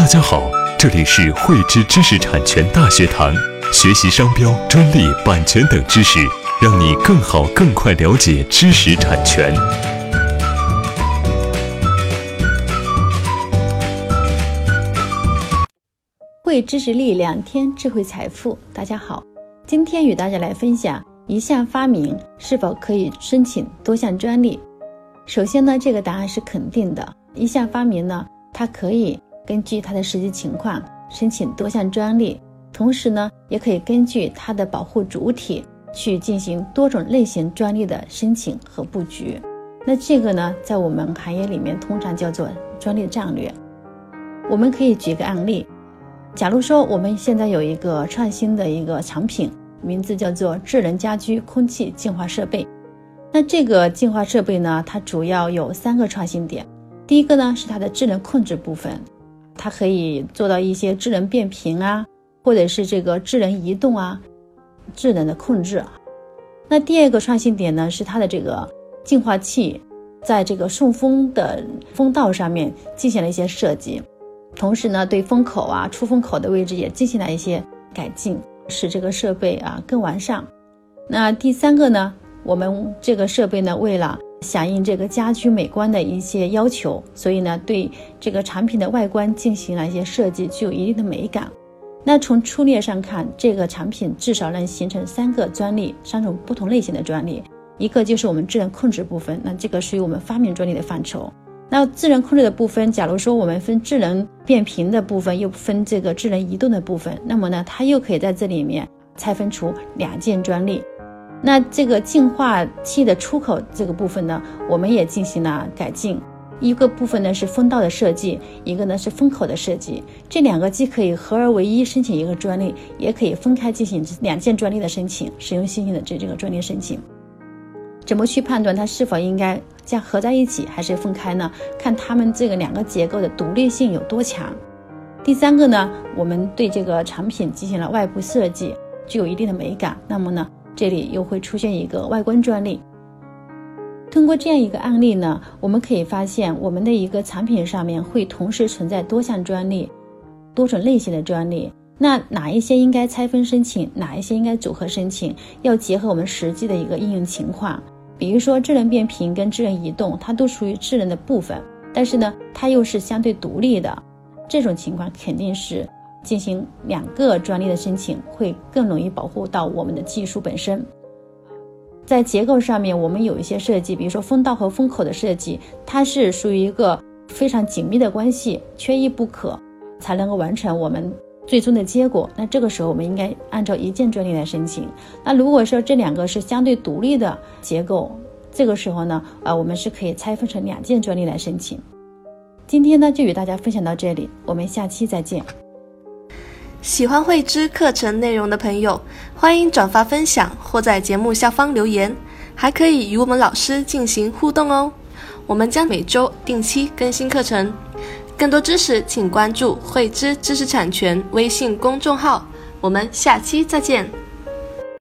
大家好，这里是汇知知识产权大学堂，学习商标、专利、版权等知识，让你更好、更快了解知识产权。汇知识力，两天智慧财富。大家好，今天与大家来分享一项发明是否可以申请多项专利。首先呢，这个答案是肯定的。一项发明呢，它可以根据它的实际情况申请多项专利，同时呢，也可以根据它的保护主体去进行多种类型专利的申请和布局。那这个呢，在我们行业里面通常叫做专利战略。我们可以举个案例，假如说我们现在有一个创新的一个产品，名字叫做智能家居空气净化设备。那这个净化设备呢，它主要有3个创新点。第一个呢，是它的智能控制部分，它可以做到一些智能变频啊，或者是这个智能移动啊，智能的控制。那第2个创新点呢，是它的这个净化器在这个送风的风道上面进行了一些设计，同时呢，对风口啊、出风口的位置也进行了一些改进，使这个设备啊更完善。那第3个呢，我们这个设备呢，为了响应这个家居美观的一些要求，所以呢，对这个产品的外观进行了一些设计，具有一定的美感。那从粗略上看，这个产品至少能形成3个专利，3种不同类型的专利。一个就是我们智能控制部分，那这个属于我们发明专利的范畴。那智能控制的部分，假如说我们分智能变频的部分，又分这个智能移动的部分，那么呢，它又可以在这里面拆分出2件专利。那这个净化器的出口这个部分呢，我们也进行了改进。一个部分呢是风道的设计，一个呢是风口的设计。这2个既可以合而为一申请1个专利，也可以分开进行2件专利的申请，使用新型的这个专利申请。怎么去判断它是否应该加合在一起还是分开呢？看它们这个2个结构的独立性有多强。第3个呢，我们对这个产品进行了外部设计，具有一定的美感，那么呢，这里又会出现一个外观专利。通过这样一个案例呢，我们可以发现我们的一个产品上面会同时存在多项专利、多种类型的专利。那哪一些应该拆分申请，哪一些应该组合申请，要结合我们实际的一个应用情况。比如说智能变频跟智能移动，它都属于智能的部分，但是呢，它又是相对独立的。这种情况肯定是进行2个专利的申请，会更容易保护到我们的技术本身。在结构上面，我们有一些设计，比如说风道和风口的设计，它是属于一个非常紧密的关系，缺一不可，才能够完成我们最终的结果。那这个时候，我们应该按照1件专利来申请。那如果说这2个是相对独立的结构，这个时候呢，我们是可以拆分成2件专利来申请。今天呢，就与大家分享到这里，我们下期再见。喜欢汇知课程内容的朋友，欢迎转发分享或在节目下方留言，还可以与我们老师进行互动哦。我们将每周定期更新课程，更多知识请关注汇知知识产权微信公众号，我们下期再见。